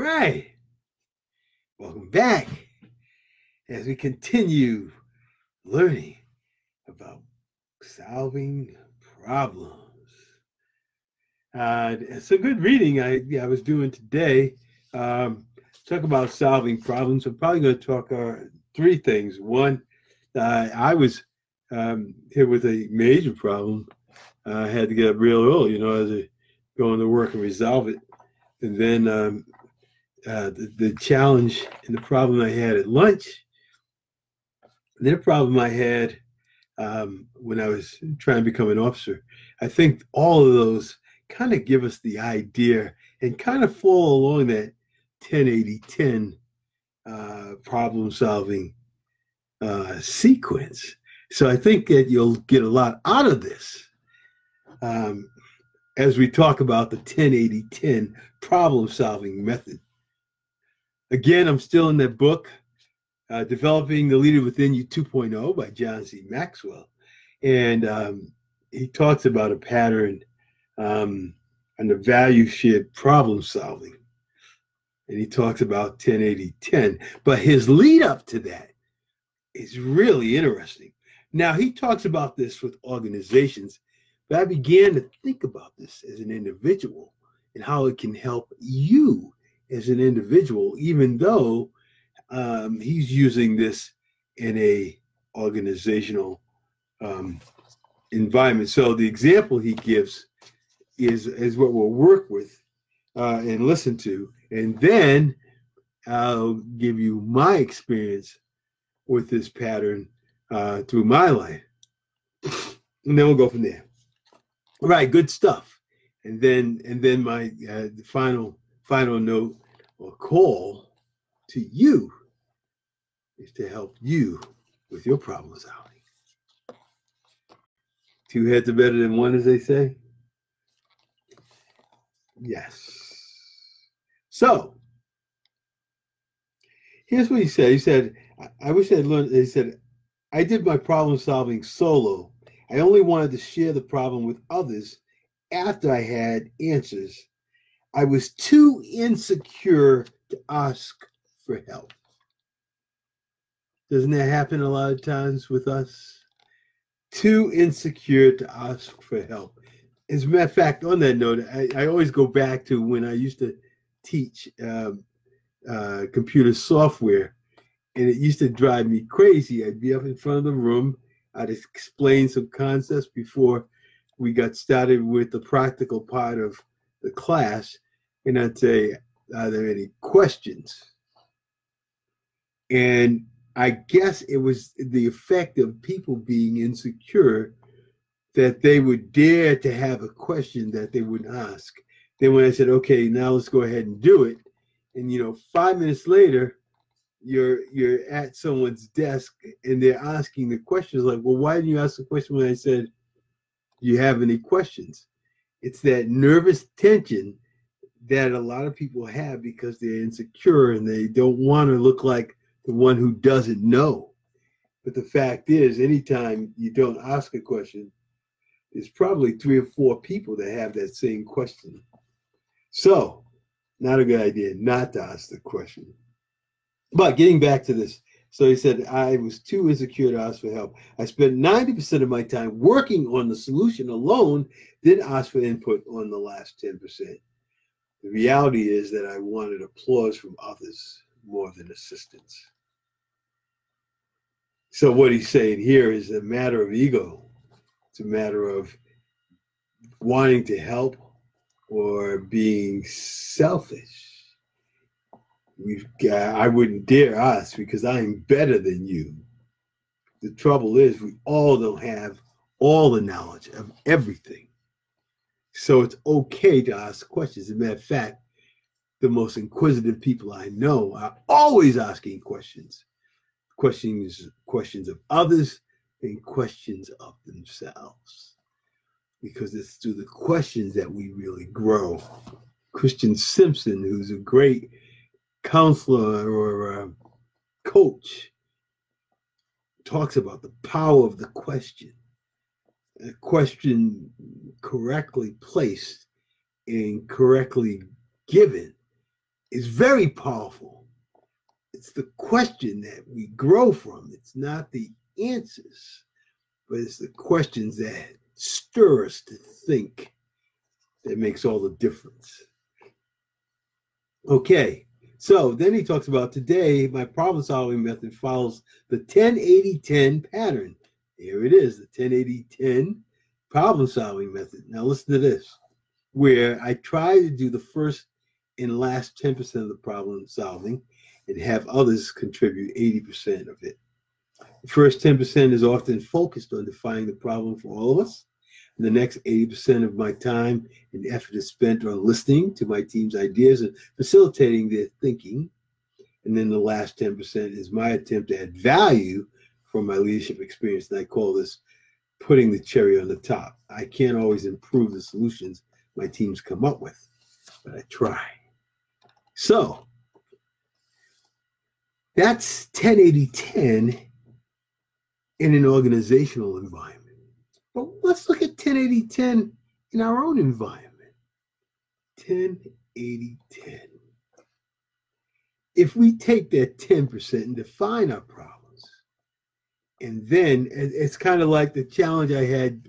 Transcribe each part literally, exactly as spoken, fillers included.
Right. Welcome back as we continue learning about solving problems. Uh, it's a good reading I, I was doing today. Um, talk about solving problems. I'm probably going to talk uh, three things. One, uh, I was um, hit with a major problem. Uh, I had to get up real early, you know, as I go into work and resolve it. And then um, uh, the, the challenge and the problem I had at lunch, and then a problem I had um, when I was trying to become an officer. I think all of those kind of give us the idea and kind of fall along that ten eighty ten uh, problem-solving uh, sequence. So I think that you'll get a lot out of this. Um, as we talk about the ten eighty ten problem-solving method. Again, I'm still in that book, uh, Developing the Leader Within You two point oh by John C. Maxwell. And um, he talks about a pattern um, and the value shared problem-solving. And he talks about ten eighty ten. But his lead up to that is really interesting. Now, he talks about this with organizations. But I began to think about this as an individual and how it can help you as an individual, even though um, he's using this in a organizational um, environment. So the example he gives is, is what we'll work with uh, and listen to. And then I'll give you my experience with this pattern uh, through my life. And then we'll go from there. All right, good stuff. And then, and then my uh, final, final note or call to you is to help you with your problem solving. Two heads are better than one, as they say. Yes. So here's what he said. He said, "I, I wish I'd learned." He said, "I did my problem solving solo. I only wanted to share the problem with others after I had answers. I was too insecure to ask for help." Doesn't that happen a lot of times with us? Too insecure to ask for help. As a matter of fact, on that note, I, I always go back to when I used to teach um, uh, computer software, and it used to drive me crazy. I'd be up in front of the room. I'd explain some concepts before we got started with the practical part of the class. And I'd say, are there any questions? And I guess it was the effect of people being insecure that they would dare to have a question that they wouldn't ask. Then when I said, okay, now let's go ahead and do it. And, you know, five minutes later, You're you're at someone's desk and they're asking the questions like, well, why didn't you ask the question when I said, do you have any questions? It's that nervous tension that a lot of people have because they're insecure and they don't want to look like the one who doesn't know. But the fact is, anytime you don't ask a question, there's probably three or four people that have that same question. So, not a good idea not to ask the question. But getting back to this, so he said, I was too insecure to ask for help. I spent ninety percent of my time working on the solution alone, then asked for input on the last ten percent. The reality is that I wanted applause from others more than assistance. So what he's saying here is a matter of ego. It's a matter of wanting to help or being selfish. We've got, I wouldn't dare ask because I am better than you. The trouble is we all don't have all the knowledge of everything. So it's okay to ask questions. As a matter of fact, the most inquisitive people I know are always asking questions. Questions, questions of others and questions of themselves. Because it's through the questions that we really grow. Christian Simpson, who's a great counselor or um, coach, talks about the power of the question. A question correctly placed and correctly given is very powerful. It's the question that we grow from. It's not the answers, but it's the questions that stir us to think that makes all the difference. Okay, so then he talks about today, my problem-solving method follows the ten eighty ten pattern. Here it is, the ten eighty ten problem-solving method. Now listen to this, where I try to do the first and last ten percent of the problem-solving and have others contribute eighty percent of it. The first ten percent is often focused on defining the problem for all of us. And the next eighty percent of my time and effort is spent on listening to my team's ideas and facilitating their thinking. And then the last ten percent is my attempt to add value from my leadership experience. And I call this putting the cherry on the top. I can't always improve the solutions my teams come up with, but I try. So that's ten eighty ten in an organizational environment. But let's look at ten eighty ten in our own environment. ten eighty ten. If we take that ten percent and define our problems, and then it's kind of like the challenge I had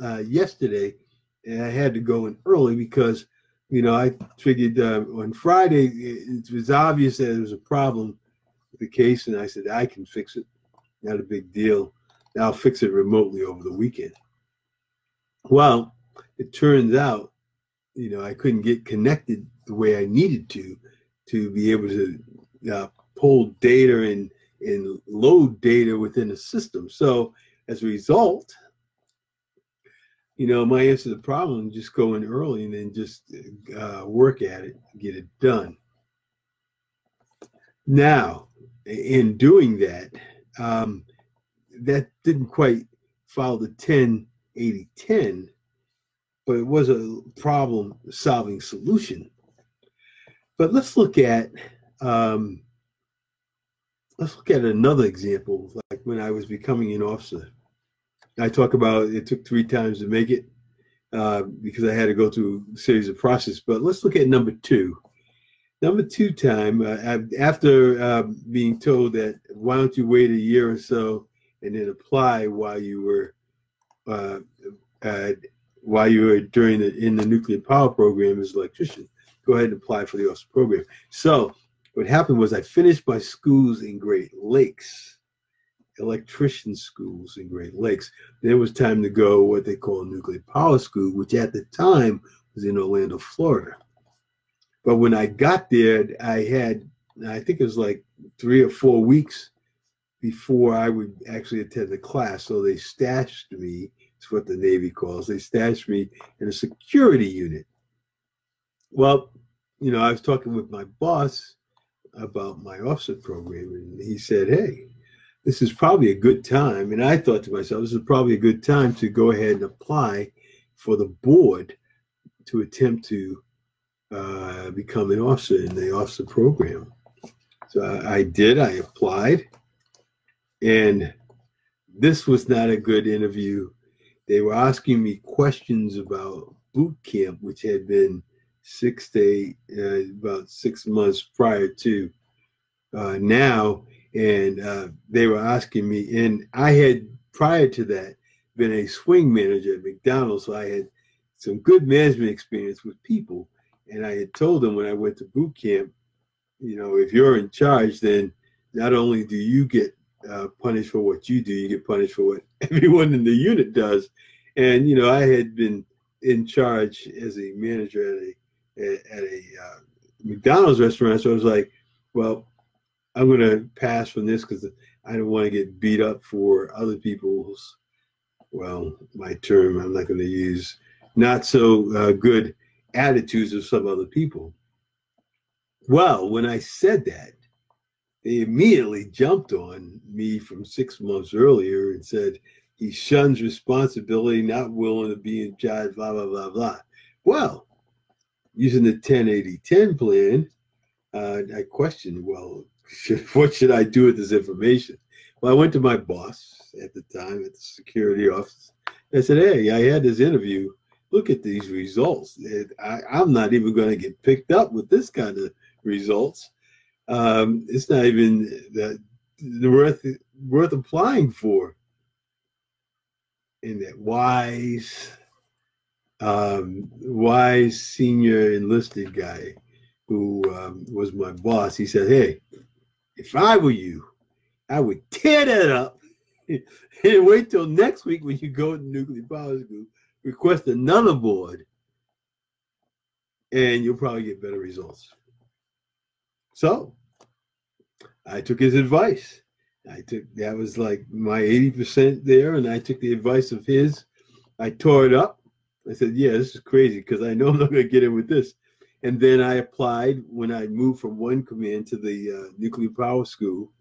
uh, yesterday, and I had to go in early because, you know, I figured uh, on Friday it was obvious that there was a problem with the case, and I said, I can fix it. Not a big deal. I'll fix it remotely over the weekend. Well, it turns out, you know, I couldn't get connected the way I needed to, to be able to uh, pull data and, and load data within a system. So as a result, you know, my answer to the problem, just go in early and then just uh, work at it, get it done. Now, in doing that, um, that didn't quite follow the ten eighty ten, but it was a problem-solving solution. But let's look at um, let's look at another example. Like when I was becoming an officer, I talk about it took three times to make it uh, because I had to go through a series of process. But let's look at number two. Number two time, uh, after uh, being told that why don't you wait a year or so and then apply while you were uh, uh, while you were during the in the nuclear power program as an electrician, go ahead and apply for the officer program. So what happened was I finished my schools in Great Lakes, electrician schools in Great Lakes. Then it was time to go what they call nuclear power school, which at the time was in Orlando, Florida. But when I got there, I had, I think it was like three or four weeks before I would actually attend the class. So they stashed me, it's what the Navy calls, they stashed me in a security unit. Well, you know, I was talking with my boss about my officer program, and he said, hey, this is probably a good time. And I thought to myself, this is probably a good time to go ahead and apply for the board to attempt to Uh, become an officer in the officer program. So I, I did, I applied, and this was not a good interview. They were asking me questions about boot camp, which had been six to eight, uh, about six months prior to uh, now, and uh, they were asking me, and I had, prior to that, been a swing manager at McDonald's, so I had some good management experience with people. And I had told them when I went to boot camp, you know, if you're in charge, then not only do you get uh, punished for what you do, you get punished for what everyone in the unit does. And, you know, I had been in charge as a manager at a, at a uh, McDonald's restaurant. So I was like, well, I'm going to pass from this because I don't want to get beat up for other people's, well, my term, I'm not going to use, not so uh, good attitudes of some other people. Well, when I said that, they immediately jumped on me from six months earlier and said, he shuns responsibility, not willing to be in charge, blah, blah, blah, blah. Well, using the ten eighty ten plan, uh, I questioned, well, should, what should I do with this information? Well, I went to my boss at the time at the security office. I said, hey, I had this interview. Look at these results. I, I'm not even going to get picked up with this kind of results, um, it's not even the, the worth worth applying for. And that wise, um, wise senior enlisted guy who um, was my boss, he said, "Hey, if I were you, I would tear that up and wait till next week when you go to nuclear power school, request another board, and you'll probably get better results." So I took his advice. I took, that was like my eighty percent there, and I took the advice of his. I tore it up. I said, yeah, this is crazy because I know I'm not going to get in with this. And then I applied when I moved from one command to the uh, nuclear power school.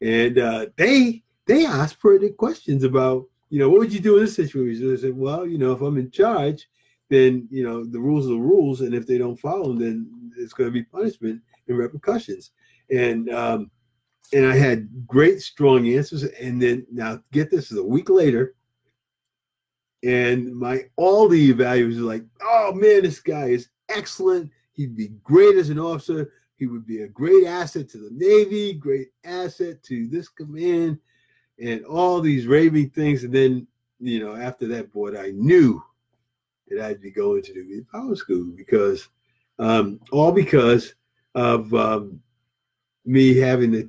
And uh, they they asked pertinent questions about, you know, what would you do in this situation? I said, well, you know, if I'm in charge, then, you know, the rules are the rules. And if they don't follow them, then it's going to be punishment and repercussions. And, um, And I had great, strong answers. And then, now get this, is a week later, and my all the evaluators are like, "Oh man, this guy is excellent. He'd be great as an officer. He would be a great asset to the Navy, great asset to this command," and all these raving things. And then, you know, after that board, I knew that I'd be going to the power school because, um, all because of. Um, me having the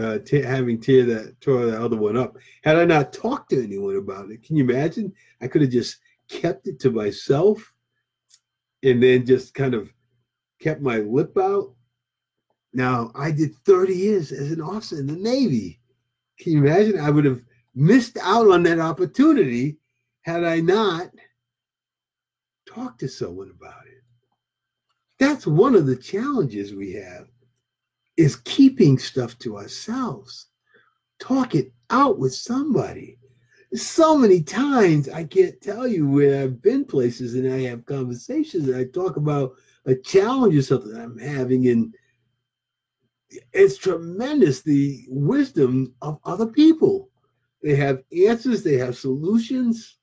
uh, t- having tear that tore the other one up. Had I not talked to anyone about it, can you imagine? I could have just kept it to myself and then just kind of kept my lip out. Now, I did thirty years as an officer in the Navy. Can you imagine? I would have missed out on that opportunity had I not talked to someone about it. That's one of the challenges we have, is keeping stuff to ourselves. Talk it out with somebody. So many times I can't tell you where I've been places and I have conversations and I talk about a challenge or something I'm having, and it's tremendous, the wisdom of other people. They have answers, they have solutions.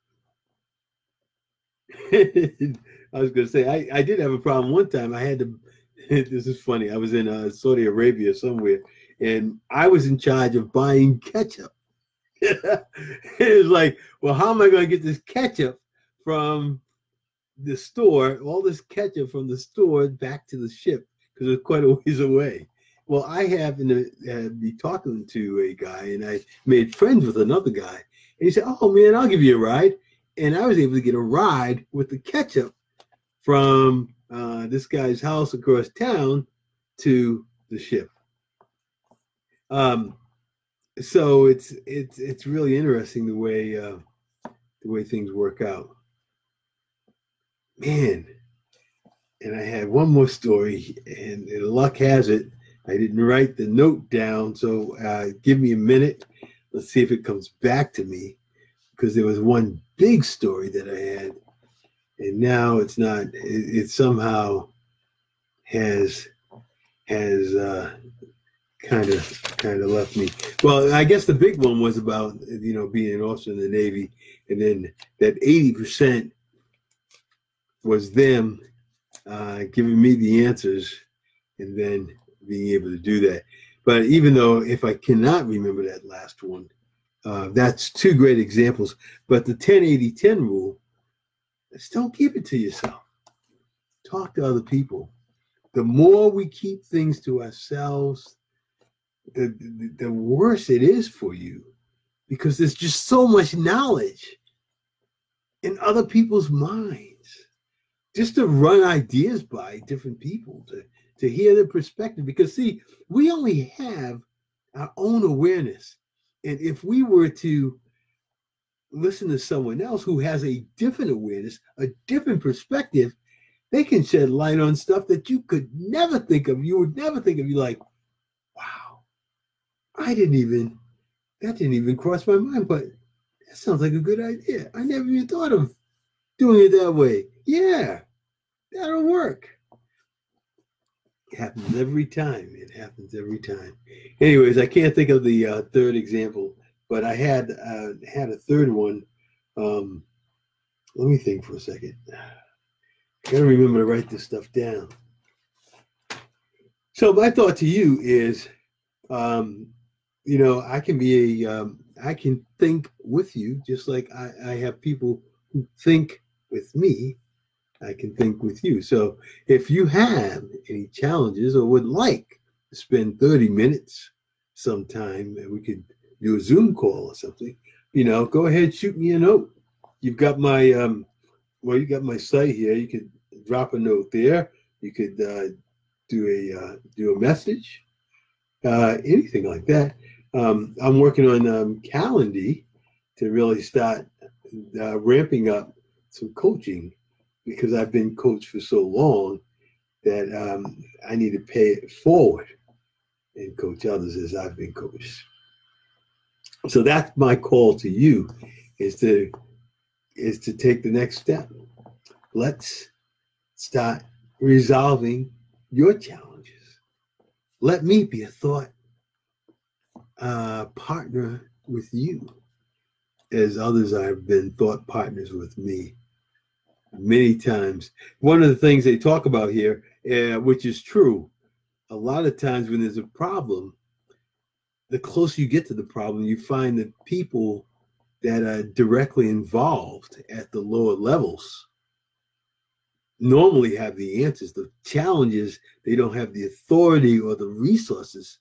I was going to say, I, I did have a problem one time. I had to This is funny. I was in uh, Saudi Arabia somewhere, and I was in charge of buying ketchup. It was like, well, how am I going to get this ketchup from the store, all this ketchup from the store back to the ship, because it's quite a ways away. Well, I happened to uh, be talking to a guy, and I made friends with another guy. And he said, "Oh, man, I'll give you a ride." And I was able to get a ride with the ketchup from Uh, this guy's house across town to the ship. Um, so it's it's it's really interesting the way uh, the way things work out, man. And I had one more story, and, and luck has it, I didn't write the note down. So uh, give me a minute. Let's see if it comes back to me, because there was one big story that I had. And now it's not, it, it somehow has has uh, kind of kind of left me. Well, I guess the big one was about, you know, being an officer in the Navy, and then that eighty percent was them uh, giving me the answers and then being able to do that. But even though if I cannot remember that last one, uh, that's two great examples. But the ten eighty ten rule, just don't keep it to yourself. Talk to other people. The more we keep things to ourselves, the, the, the worse it is for you, because there's just so much knowledge in other people's minds. Just to run ideas by different people, to, to hear their perspective. Because, see, we only have our own awareness. And if we were to listen to someone else who has a different awareness, a different perspective, they can shed light on stuff that you could never think of. You would never think of. You're like, wow, I didn't even, that didn't even cross my mind, but that sounds like a good idea. I never even thought of doing it that way. Yeah, that'll work. It happens every time. It happens every time. Anyways, I can't think of the uh, third example. But I had uh, had a third one. Um, let me think for a second. I gotta remember to write this stuff down. So my thought to you is, um, you know, I can be a, um, I can think with you, just like I, I have people who think with me, I can think with you. So if you have any challenges or would like to spend thirty minutes sometime, and we could do a Zoom call or something, you know, go ahead, shoot me a note. You've got my, um, well, you got my site here. You could drop a note there. You could uh, do a uh, do a message, uh, anything like that. Um, I'm working on um, Calendly to really start uh, ramping up some coaching, because I've been coached for so long that um, I need to pay it forward and coach others as I've been coached. So that's my call to you, is to is to take the next step. Let's start resolving your challenges. Let me be a thought uh, partner with you, as others have been thought partners with me many times. One of the things they talk about here, uh, which is true, a lot of times when there's a problem, the closer you get to the problem, you find the people that are directly involved at the lower levels normally have the answers. The challenge is they don't have the authority or the resources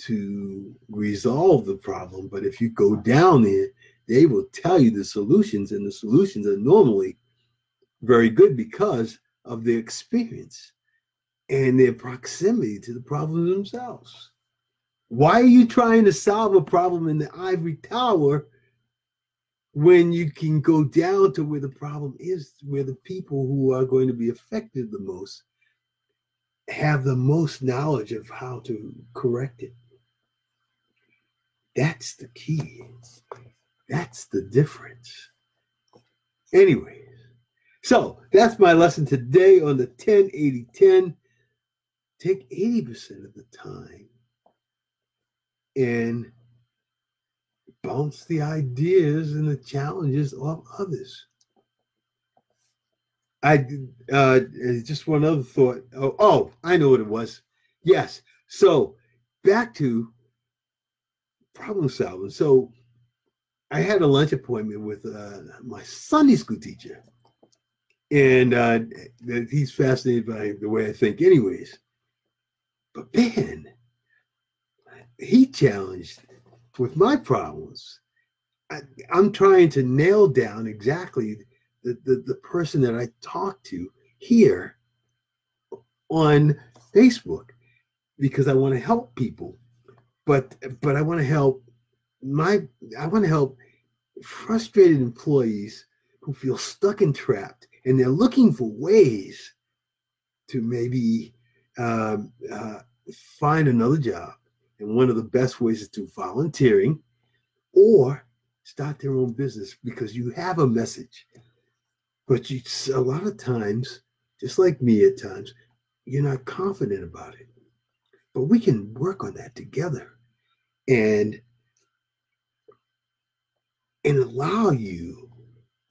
to resolve the problem. But if you go down there, they will tell you the solutions, and the solutions are normally very good because of their experience and their proximity to the problem themselves. Why are you trying to solve a problem in the ivory tower when you can go down to where the problem is, where the people who are going to be affected the most have the most knowledge of how to correct it? That's the key. That's the difference. Anyway, so that's my lesson today on the ten eighty ten. Take eighty percent of the time and bounce the ideas and the challenges off others. I uh, just one other thought. Oh, oh, I know what it was. Yes. So back to problem solving. So I had a lunch appointment with uh, my Sunday school teacher, and uh, he's fascinated by the way I think, anyways. But man, he challenged with my problems. I, I'm trying to nail down exactly the, the, the person that I talk to here on Facebook, because I want to help people, but but I want to help my I want to help frustrated employees who feel stuck and trapped, and they're looking for ways to maybe um, uh, find another job. And one of the best ways is through volunteering or start their own business, because you have a message. But you, a lot of times, just like me at times, you're not confident about it. But we can work on that together and, and allow you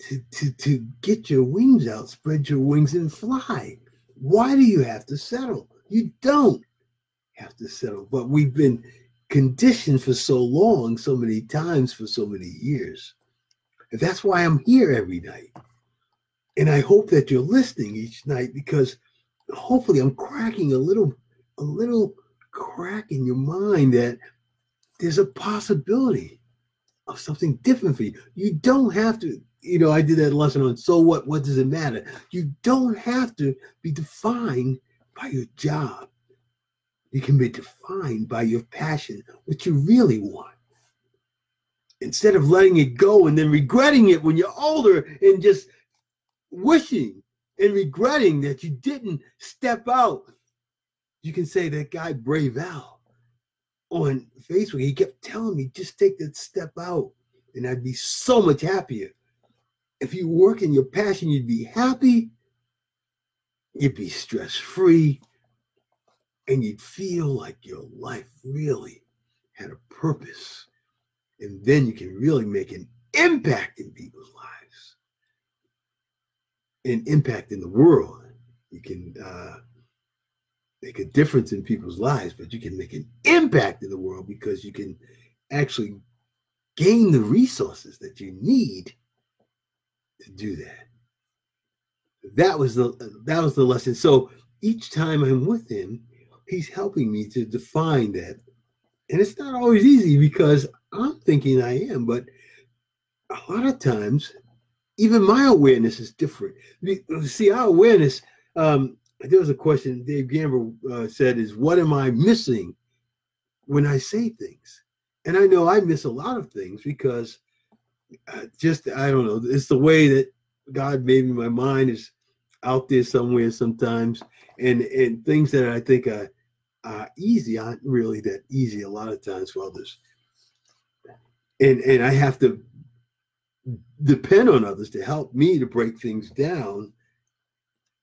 to, to, to get your wings out, spread your wings and fly. Why do you have to settle? You don't have to settle, but we've been conditioned for so long, so many times, for so many years. And that's why I'm here every night. And I hope that you're listening each night, because hopefully I'm cracking a little, a little crack in your mind that there's a possibility of something different for you. You don't have to, you know, I did that lesson on so what, what does it matter? You don't have to be defined by your job. You can be defined by your passion, what you really want. Instead of letting it go and then regretting it when you're older, and just wishing and regretting that you didn't step out, you can say that guy Brave Al on Facebook, he kept telling me, just take that step out and I'd be so much happier. If you work in your passion, you'd be happy, you'd be stress-free, and you'd feel like your life really had a purpose. And then you can really make an impact in people's lives, an impact in the world. You can uh, make a difference in people's lives, but you can make an impact in the world because you can actually gain the resources that you need to do that. That was the that was the lesson. So each time I'm with him, he's helping me to define that. And it's not always easy because I'm thinking I am, but a lot of times, even my awareness is different. See, our awareness, um, there was a question Dave Gamble uh, said is, what am I missing when I say things? And I know I miss a lot of things because I just, I don't know, it's the way that God made me. My mind is out there somewhere sometimes. And, and things that I think are, are easy aren't really that easy a lot of times for others. And, and I have to depend on others to help me to break things down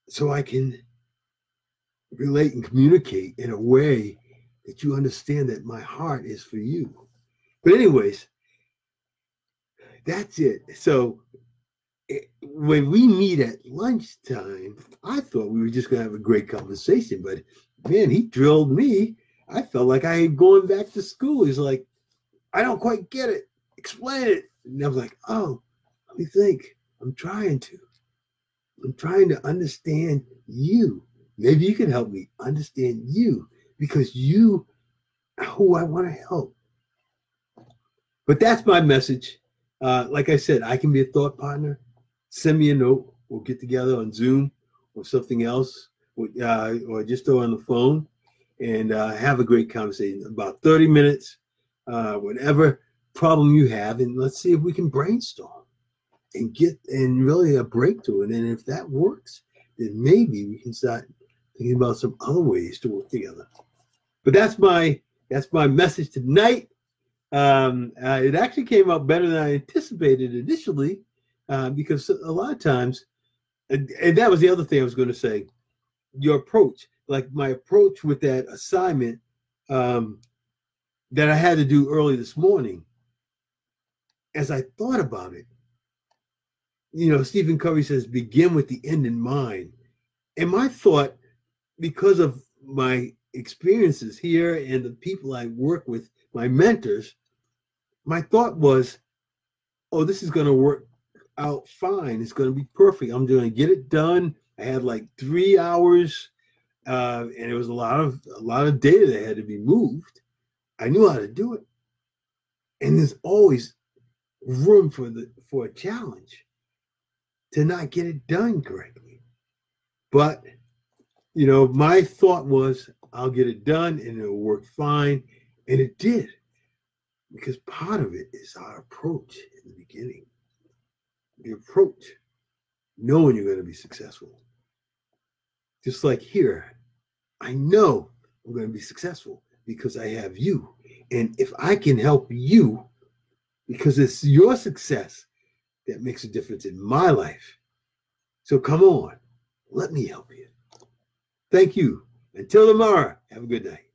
so I can relate and communicate in a way that you understand that my heart is for you. But anyways, that's it. So it, when we meet at lunchtime, I thought we were just going to have a great conversation, but man, he drilled me. I felt like I ain't going back to school. He's like, I don't quite get it. Explain it. And I was like, oh, let me think. I'm trying to. I'm trying to understand you. Maybe you can help me understand you because you are who I want to help. But that's my message. Uh, like I said, I can be a thought partner. Send me a note. We'll get together on Zoom or something else or, uh, or just throw on the phone and uh, have a great conversation. About thirty minutes, uh, whatever problem you have, and let's see if we can brainstorm and get and really a breakthrough. And then if that works, then maybe we can start thinking about some other ways to work together. But that's my that's my message tonight. Um, uh, it actually came out better than I anticipated initially, uh, because a lot of times, and, and that was the other thing I was going to say, your approach, like my approach with that assignment um, that I had to do early this morning. As I thought about it, you know, Stephen Curry says, begin with the end in mind. And my thought, because of my experiences here and the people I work with, my mentors, my thought was, oh, this is going to work out fine. It's going to be perfect. I'm going to get it done. I had like three hours, uh, and it was a lot of a lot of data that had to be moved. I knew how to do it. And there's always room for the for a challenge to not get it done correctly. But you know, my thought was I'll get it done and it'll work fine. And it did, because part of it is our approach in the beginning. The approach, knowing you're going to be successful. Just like here, I know I'm going to be successful because I have you. And if I can help you, because it's your success that makes a difference in my life. So come on, let me help you. Thank you. Until tomorrow, have a good night.